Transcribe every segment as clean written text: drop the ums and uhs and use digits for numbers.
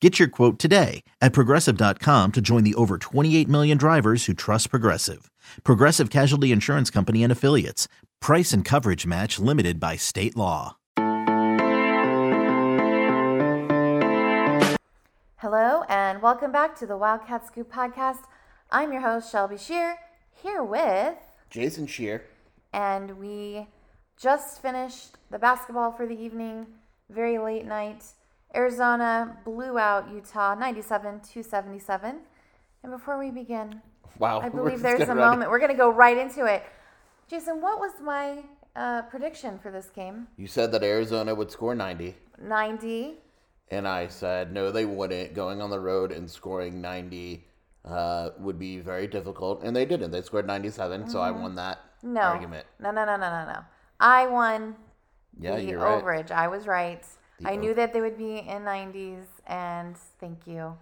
Get your quote today at Progressive.com to join the over 28 million drivers who trust Progressive. Progressive Casualty Insurance Company and Affiliates. Price and coverage match limited by state law. Hello and welcome back to the Wildcat Scoop podcast. I'm your host, Shelby Shear, here with... Jason Shear. And we just finished the basketball for the evening, very late night. Arizona blew out Utah 97-77. And before we begin, I believe there's a moment. We're going to go right into it. Jason, what was my prediction for this game? You said that Arizona would score 90. 90. And I said, no, they wouldn't. Going on the road and scoring 90 would be very difficult. And they didn't. They scored 97, so I won that argument. No. I won the overage. Right. I was right. I knew that they would be in 90s, and thank you.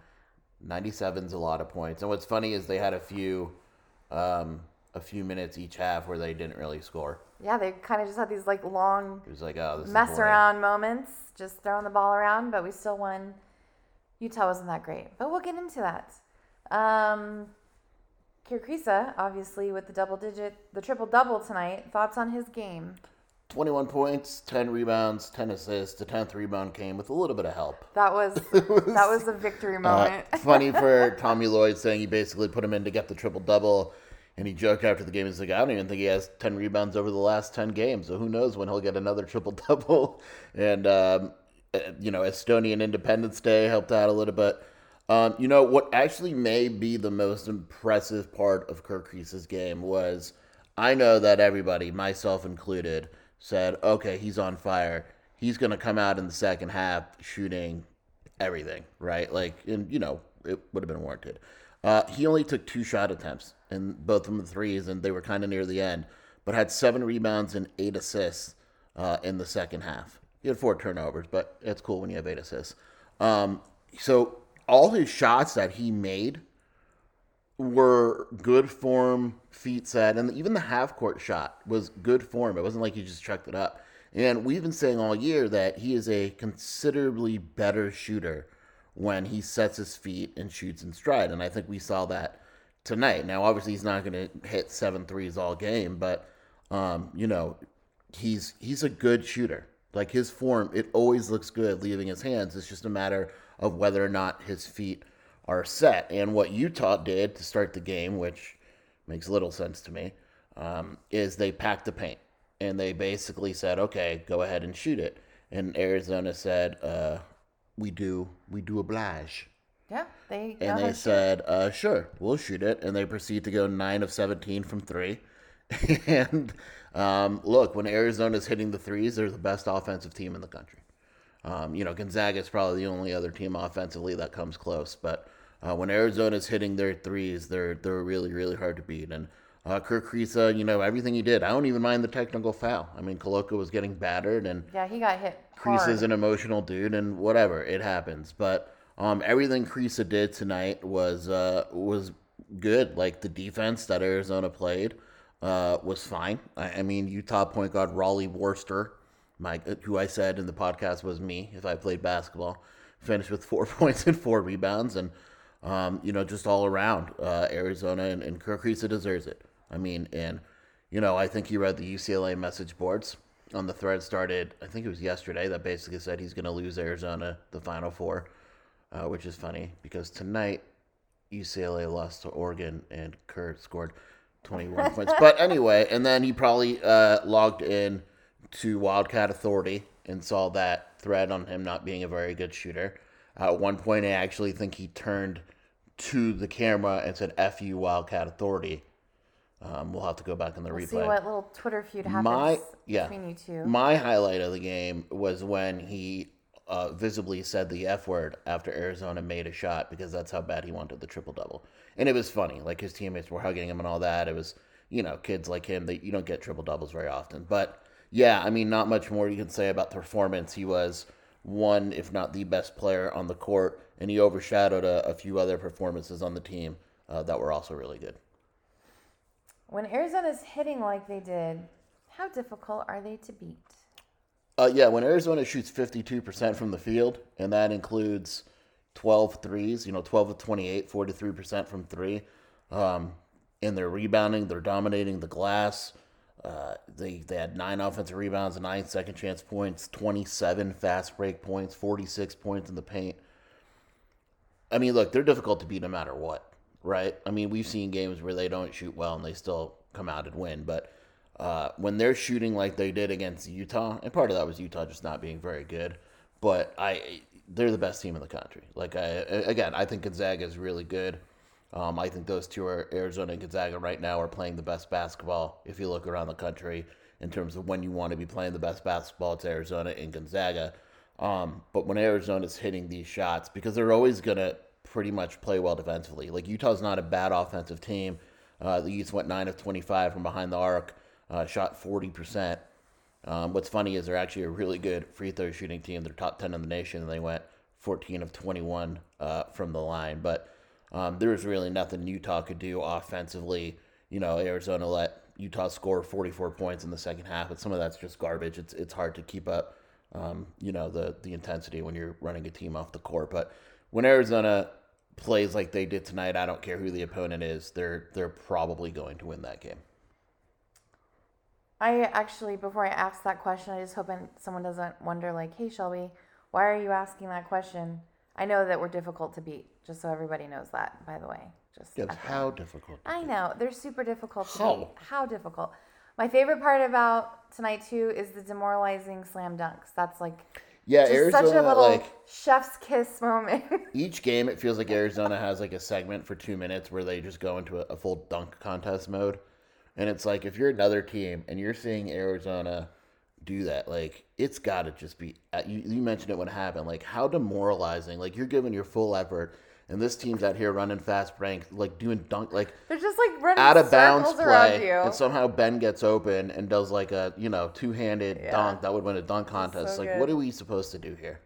97's a lot of points. And what's funny is they had a few minutes each half where they didn't really score. Yeah, they kind of just had these like long mess-around moments, just throwing the ball around, but we still won. Utah wasn't that great, but we'll get into that. Kirk Kriisa, obviously, with the triple-double tonight. Thoughts on his game? 21 points, 10 rebounds, 10 assists. The 10th rebound came with a little bit of help. That was a victory moment. Funny for Tommy Lloyd saying he basically put him in to get the triple-double, and he joked after the game, he's like, I don't even think he has 10 rebounds over the last 10 games, so who knows when he'll get another triple-double. And, Estonian Independence Day helped out a little bit. What actually may be the most impressive part of Kirk Kriisa's game was, I know that everybody, myself included, said, okay, he's on fire. He's going to come out in the second half shooting everything, right? It would have been warranted. He only took 2 shot attempts, and both of them threes, and they were kind of near the end, but had 7 rebounds and 8 assists in the second half. He had 4 turnovers, but it's cool when you have 8 assists. So all his shots that he made were good form, feet set, and even the half-court shot was good form. It wasn't like he just chucked it up. And we've been saying all year that he is a considerably better shooter when he sets his feet and shoots in stride, and I think we saw that tonight. Now, obviously, he's not going to hit 7 threes all game, but, he's a good shooter. Like, his form, it always looks good leaving his hands. It's just a matter of whether or not his feet are set. And what Utah did to start the game, which makes little sense to me, is they packed the paint. And they basically said, okay, go ahead and shoot it. And Arizona said, we do oblige. Yeah. They said, sure, we'll shoot it. And they proceed to go 9 of 17 from 3. And look, when Arizona's hitting the threes, they're the best offensive team in the country. Gonzaga is probably the only other team offensively that comes close. But when Arizona's hitting their threes, they're really, really hard to beat. And Kirk Kriisa, everything he did. I don't even mind the technical foul. I mean, Koloko was getting battered. And yeah, he got hit hard. Kriisa's an emotional dude, and whatever, it happens. But everything Kriisa did tonight was good. Like, the defense that Arizona played was fine. I mean, Utah point guard Rollie Worster, who I said in the podcast was me if I played basketball, finished with 4 points and 4 rebounds. And, just all around, Arizona and Kirk Kriisa deserves it. I mean, and, I think he read the UCLA message boards on the thread started, I think it was yesterday, that basically said he's going to lose Arizona the Final Four, which is funny because tonight UCLA lost to Oregon and Kirk scored 21 points. But anyway, and then he probably logged in to Wildcat Authority and saw that thread on him not being a very good shooter. At one point, I actually think he turned to the camera and said, F you, Wildcat Authority. We'll have to go back in the replay. See what little Twitter feud happens between you two. My highlight of the game was when he visibly said the F word after Arizona made a shot because that's how bad he wanted the triple-double. And it was funny. Like, his teammates were hugging him and all that. It was... you know, kids like him, that you don't get triple doubles very often. But yeah, I mean, not much more you can say about the performance. He was one, if not the best player on the court, and he overshadowed a few other performances on the team that were also really good. When Arizona's hitting like they did, how difficult are they to beat? Yeah, when Arizona shoots 52% from the field, and that includes 12 threes, you know, 12 of 28, 43% from three, and they're rebounding, they're dominating the glass. They had 9 offensive rebounds, 9 second chance points, 27 fast break points, 46 points in the paint. I mean, look, they're difficult to beat no matter what, right? I mean, we've seen games where they don't shoot well and they still come out and win, but when they're shooting like they did against Utah, and part of that was Utah just not being very good, but they're the best team in the country. Like, I think Gonzaga is really good. I think those two, are Arizona and Gonzaga right now, are playing the best basketball. If you look around the country in terms of when you want to be playing the best basketball, it's Arizona and Gonzaga. But when Arizona's hitting these shots, because they're always going to pretty much play well defensively. Like, Utah's not a bad offensive team. The Utes went 9 of 25 from behind the arc, shot 40%. What's funny is they're actually a really good free throw shooting team. They're top 10 in the nation, and they went 14 of 21 from the line. But there was really nothing Utah could do offensively. You know, Arizona let Utah score 44 points in the second half, but some of that's just garbage. It's hard to keep up, you know, the intensity when you're running a team off the court. But when Arizona plays like they did tonight, I don't care who the opponent is, they're probably going to win that game. I actually, before I ask that question, I just hope someone doesn't wonder, like, hey, Shelby, why are you asking that question? I know that we're difficult to beat, just so everybody knows that, by the way. How difficult? I know. They're super difficult to beat. How difficult. My favorite part about tonight, too, is the demoralizing slam dunks. That's like, yeah, just Arizona, such a little chef's kiss moment. Each game, it feels like Arizona has like a segment for 2 minutes where they just go into a full dunk contest mode. And it's like, if you're another team and you're seeing Arizona do that, like, it's got to just be, you mentioned it when it happened, like, how demoralizing. Like, you're giving your full effort, and this team's out here running fast break, like, doing dunk, like, they're just, like, running out of bounds play, you. And somehow Ben gets open and does, like, a, you know, two-handed dunk that would win a dunk contest. So what are we supposed to do here?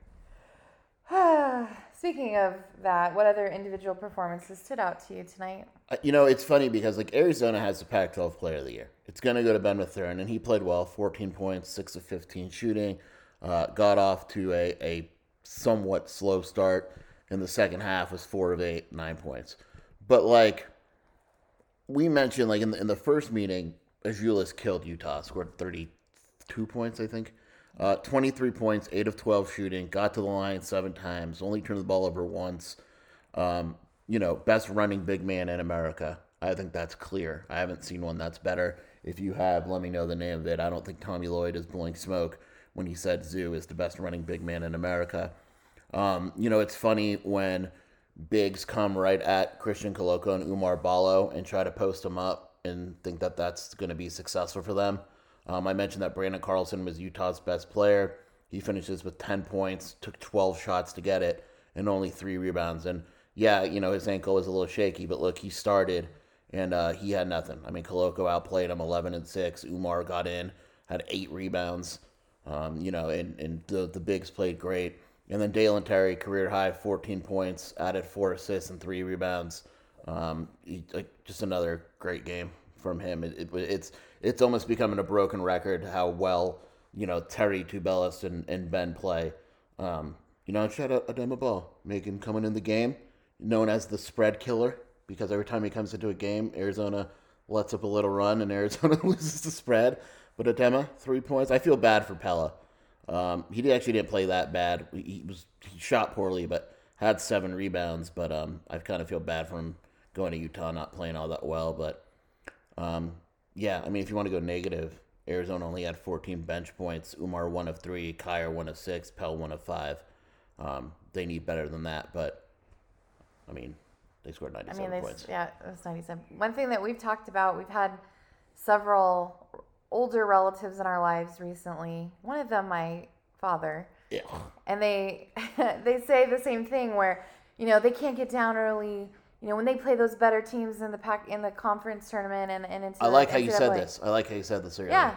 Speaking of that, what other individual performances stood out to you tonight? You know, it's funny because, like, Arizona has the Pac-12 Player of the Year. It's going to go to Ben Mathurin, and he played well, 14 points, 6 of 15 shooting, got off to a somewhat slow start in the second half, was 4 of 8, 9 points. But, like, we mentioned, like, in the first meeting, Azulis killed Utah, scored 32 points, I think. 23 points, 8 of 12 shooting, got to the line 7 times, only turned the ball over once. You know, best running big man in America. I think that's clear. I haven't seen one that's better. If you have, let me know the name of it. I don't think Tommy Lloyd is blowing smoke when he said Zoo is the best running big man in America. You know, it's funny when bigs come right at Christian Koloko and Oumar Ballo and try to post them up and think that that's going to be successful for them. I mentioned that Branden Carlson was Utah's best player. He finishes with 10 points, took 12 shots to get it, and only 3 rebounds. And, yeah, you know, his ankle was a little shaky, but, look, he started, and he had nothing. I mean, Koloko outplayed him 11-6. Oumar got in, had 8 rebounds, you know, and the bigs played great. And then Dalen Terry, career high, 14 points, added 4 assists and 3 rebounds. Just another great game from him. It's almost becoming a broken record how well, you know, Terry, Tubelis, and Ben play. You know, shout out Adama Ball, make him coming in the game, known as the spread killer, because every time he comes into a game, Arizona lets up a little run, and Arizona loses the spread. But Adama, 3 points. I feel bad for Pella. He actually didn't play that bad. He shot poorly, but had 7 rebounds. But I kind of feel bad for him going to Utah, not playing all that well. But, yeah, I mean, if you want to go negative, Arizona only had 14 bench points. Oumar 1 of 3, Kyer 1 of 6, Pell 1 of 5. They need better than that, but, I mean, they scored 97 points. Yeah, it was 97. One thing that we've talked about, we've had several older relatives in our lives recently. One of them, my father. Yeah. And they say the same thing where, you know, they can't get down early. you know, when they play those better teams in the pack in the conference tournament and into I like how you said this. I like how you said this earlier. Yeah.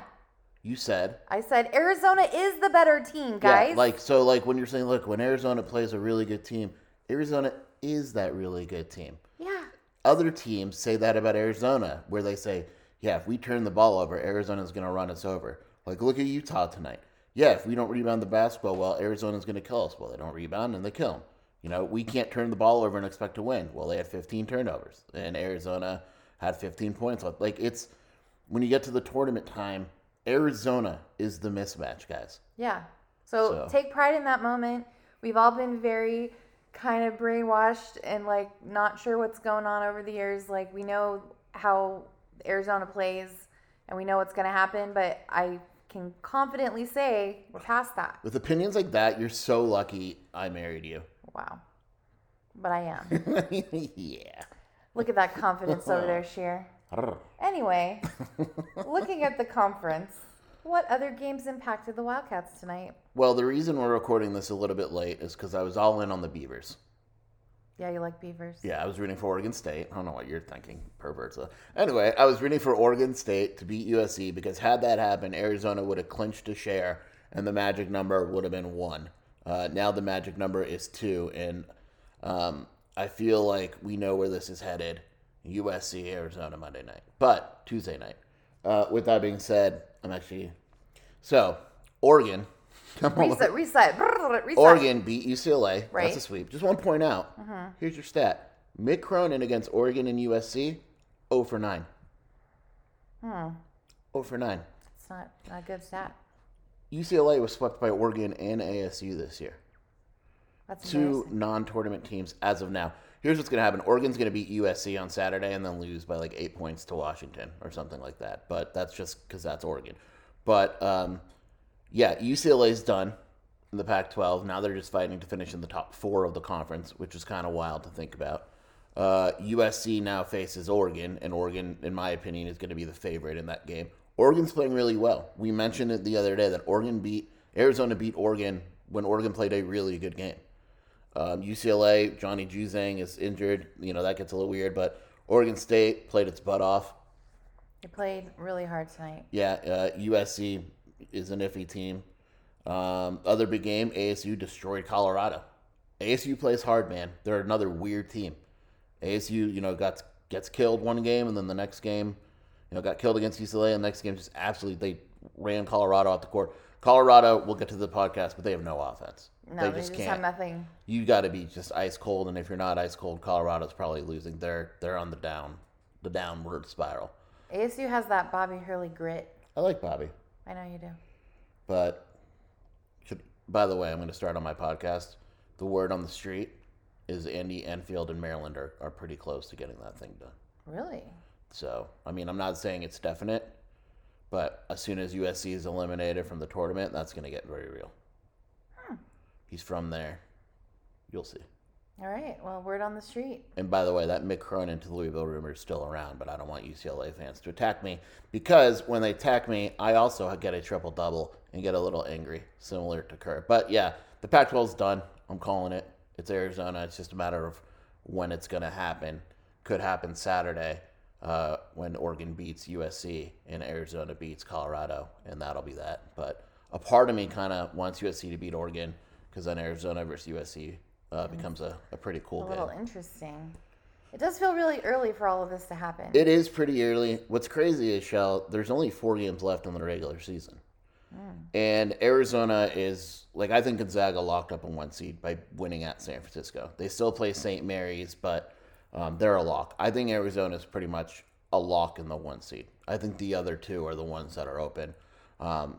You said. I said Arizona is the better team, guys. Yeah, like when you're saying, look, when Arizona plays a really good team, Arizona is that really good team. Yeah. Other teams say that about Arizona, where they say, yeah, if we turn the ball over, Arizona's going to run us over. Like, look at Utah tonight. Yeah, if we don't rebound the basketball, well, Arizona's going to kill us. Well, they don't rebound, and they kill them. You know, we can't turn the ball over and expect to win. Well, they had 15 turnovers, and Arizona had 15 points left. Like, it's when you get to the tournament time, Arizona is the mismatch, guys. Yeah. So take pride in that moment. We've all been very kind of brainwashed and, like, not sure what's going on over the years. Like, we know how Arizona plays, and we know what's going to happen, but I can confidently say we're past that. With opinions like that, you're so lucky I married you. Wow. But I am. Yeah. Look at that confidence over there, Sheer. Anyway, looking at the conference, what other games impacted the Wildcats tonight? Well, the reason we're recording this a little bit late is because I was all in on the Beavers. Yeah, you like Beavers. Yeah, I was rooting for Oregon State. I don't know what you're thinking, perverts. Anyway, I was rooting for Oregon State to beat USC because had that happened, Arizona would have clinched a share and the magic number would have been 1. Now the magic number is 2, and I feel like we know where this is headed. USC, Arizona, Monday night. But Tuesday night. With that being said, I'm actually... So, Oregon... Reset. Oregon beat UCLA. Right. That's a sweep. Just want to point out, Here's your stat. Mick Cronin against Oregon and USC, 0 for 9. 0 for 9. It's not a good stat. UCLA was swept by Oregon and ASU this year. That's two non-tournament teams as of now. Here's what's going to happen. Oregon's going to beat USC on Saturday and then lose by like 8 points to Washington or something like that. But that's just because that's Oregon. But... yeah, UCLA's done in the Pac-12. Now they're just fighting to finish in the top 4 of the conference, which is kind of wild to think about. USC now faces Oregon, and Oregon, in my opinion, is going to be the favorite in that game. Oregon's playing really well. We mentioned it the other day that Arizona beat Oregon when Oregon played a really good game. UCLA, Johnny Juzang is injured. You know, that gets a little weird, but Oregon State played its butt off. It played really hard tonight. Yeah, USC... is an iffy team. Other big game, ASU destroyed Colorado. ASU plays hard, man. They're another weird team. ASU, you know, gets killed one game, and then the next game, you know, got killed against UCLA, and the next game just absolutely, they ran Colorado off the court. Colorado, we'll get to the podcast, but they have no offense. No, they just have nothing. You got to be just ice cold, and if you're not ice cold, Colorado's probably losing. They're on the downward spiral. ASU has that Bobby Hurley grit. I like Bobby. I know you do. But, by the way, I'm going to start on my podcast. The word on the street is Andy Enfield and Maryland are pretty close to getting that thing done. Really? So, I mean, I'm not saying it's definite, but as soon as USC is eliminated from the tournament, that's going to get very real. He's from there. You'll see. All right. Well, word on the street. And by the way, that Mick Cronin to the Louisville rumor is still around, but I don't want UCLA fans to attack me because when they attack me, I also get a triple-double and get a little angry, similar to Kerr. But, yeah, the Pac-12's done. I'm calling it. It's Arizona. It's just a matter of when it's going to happen. Could happen Saturday when Oregon beats USC and Arizona beats Colorado, and that'll be that. But a part of me kind of wants USC to beat Oregon because then Arizona versus USC – becomes a pretty cool game. A little interesting. It does feel really early for all of this to happen. It is pretty early. What's crazy is, Shell, there's only 4 games left in the regular season. And Arizona is, like, I think Gonzaga locked up in 1 seed by winning at San Francisco. They still play St. Mary's, but they're a lock. I think Arizona is pretty much a lock in the 1 seed. I think the other 2 are the ones that are open.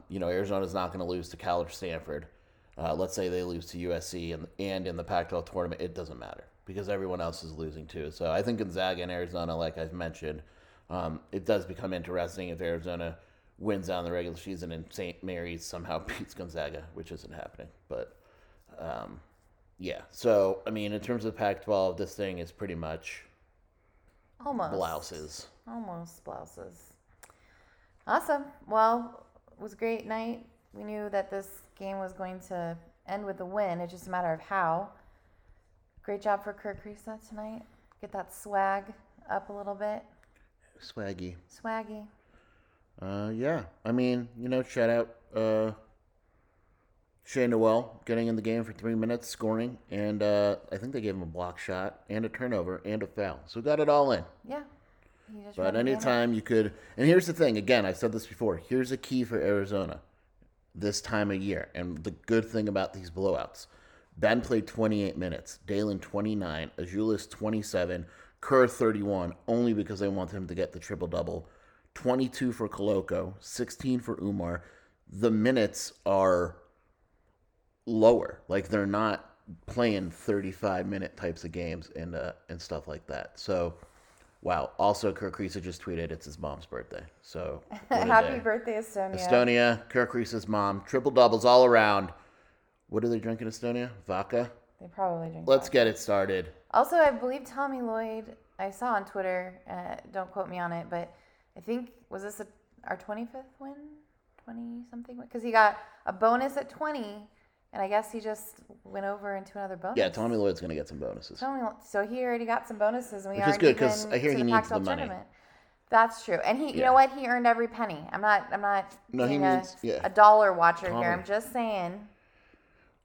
You know, Arizona's not going to lose to Cal or Stanford. Let's say they lose to USC and in the Pac-12 tournament, it doesn't matter because everyone else is losing too. So I think Gonzaga and Arizona, like I've mentioned, it does become interesting if Arizona wins out in the regular season and St. Mary's somehow beats Gonzaga, which isn't happening. But, yeah. So, I mean, in terms of Pac-12, this thing is pretty much blouses. Almost blouses. Awesome. Well, it was a great night. We knew that this game was going to end with a win. It's just a matter of how. Great job for Kirk Kriisa tonight. Get that swag up a little bit. Swaggy. Yeah. I mean, shout out Shea Noel getting in the game for 3 minutes, scoring, and I think they gave him a block shot and a turnover and a foul. So got it all in. Yeah. But anytime you could, and here's the thing, again, I've said this before, here's a key for Arizona this time of year. And the good thing about these blowouts, Ben played 28 minutes, Dalen 29, Azulis 27, Kerr 31, only because they want him to get the triple-double, 22 for Koloko, 16 for Oumar. The minutes are lower. Like, they're not playing 35-minute types of games and stuff like that. So... wow. Also, Kirk Kriisa just tweeted it's his mom's birthday. So happy birthday, Estonia. Estonia, Kirk Kriisa's mom. Triple doubles all around. What do they drink in Estonia? Vodka? They probably drink vodka. Let's get it started. Also, I believe Tommy Lloyd, I saw on Twitter, don't quote me on it, but I think, was this our 25th win? 20-something? Because he got a bonus at 20, and I guess he just went over into another bonus. Yeah, Tommy Lloyd's going to get some bonuses. So he already got some bonuses. And which is good because I hear he needs the money. Tournament. That's true. And you know what? He earned every penny. I'm not being a dollar watcher here. I'm just saying.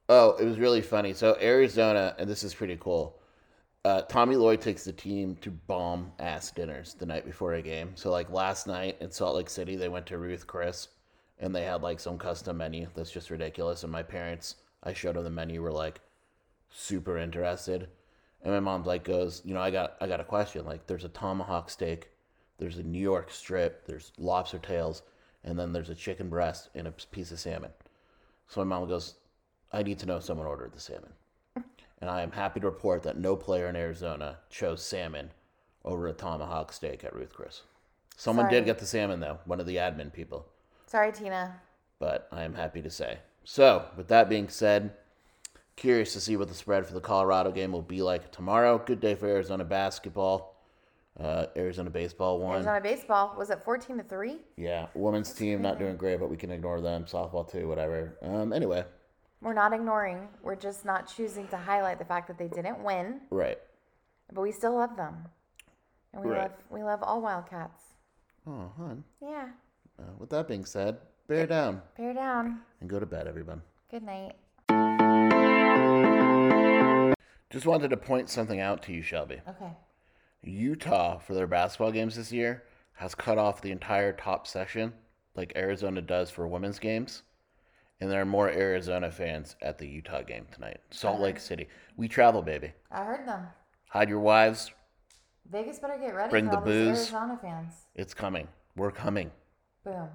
Oh, it was really funny. So Arizona, and this is pretty cool, Tommy Lloyd takes the team to bomb-ass dinners the night before a game. So like last night in Salt Lake City, they went to Ruth's Chris. And they had, like, some custom menu that's just ridiculous. And my parents, I showed them the menu, were, like, super interested. And my mom, like, goes, I got a question. Like, there's a tomahawk steak. There's a New York strip. There's lobster tails. And then there's a chicken breast and a piece of salmon. So my mom goes, I need to know someone ordered the salmon. And I am happy to report that no player in Arizona chose salmon over a tomahawk steak at Ruth's Chris. Someone did get the salmon, though. One of the admin people. Sorry, Tina. But I am happy to say. So, with that being said, curious to see what the spread for the Colorado game will be like tomorrow. Good day for Arizona basketball. Arizona baseball won. Arizona baseball. Was it 14-3? Yeah. Women's team not doing great, but we can ignore them. Softball, too, whatever. Anyway. We're not ignoring. We're just not choosing to highlight the fact that they didn't win. Right. But we still love them. And we love all Wildcats. Oh, hun. Yeah. With that being said, bear down. Bear down. And go to bed, everyone. Good night. Just wanted to point something out to you, Shelby. Okay. Utah, for their basketball games this year, has cut off the entire top section, like Arizona does for women's games. And there are more Arizona fans at the Utah game tonight. Salt Lake City. We travel, baby. I heard them. Hide your wives. Vegas better get ready. Bring the booze. Arizona fans. It's coming. We're coming. Boom.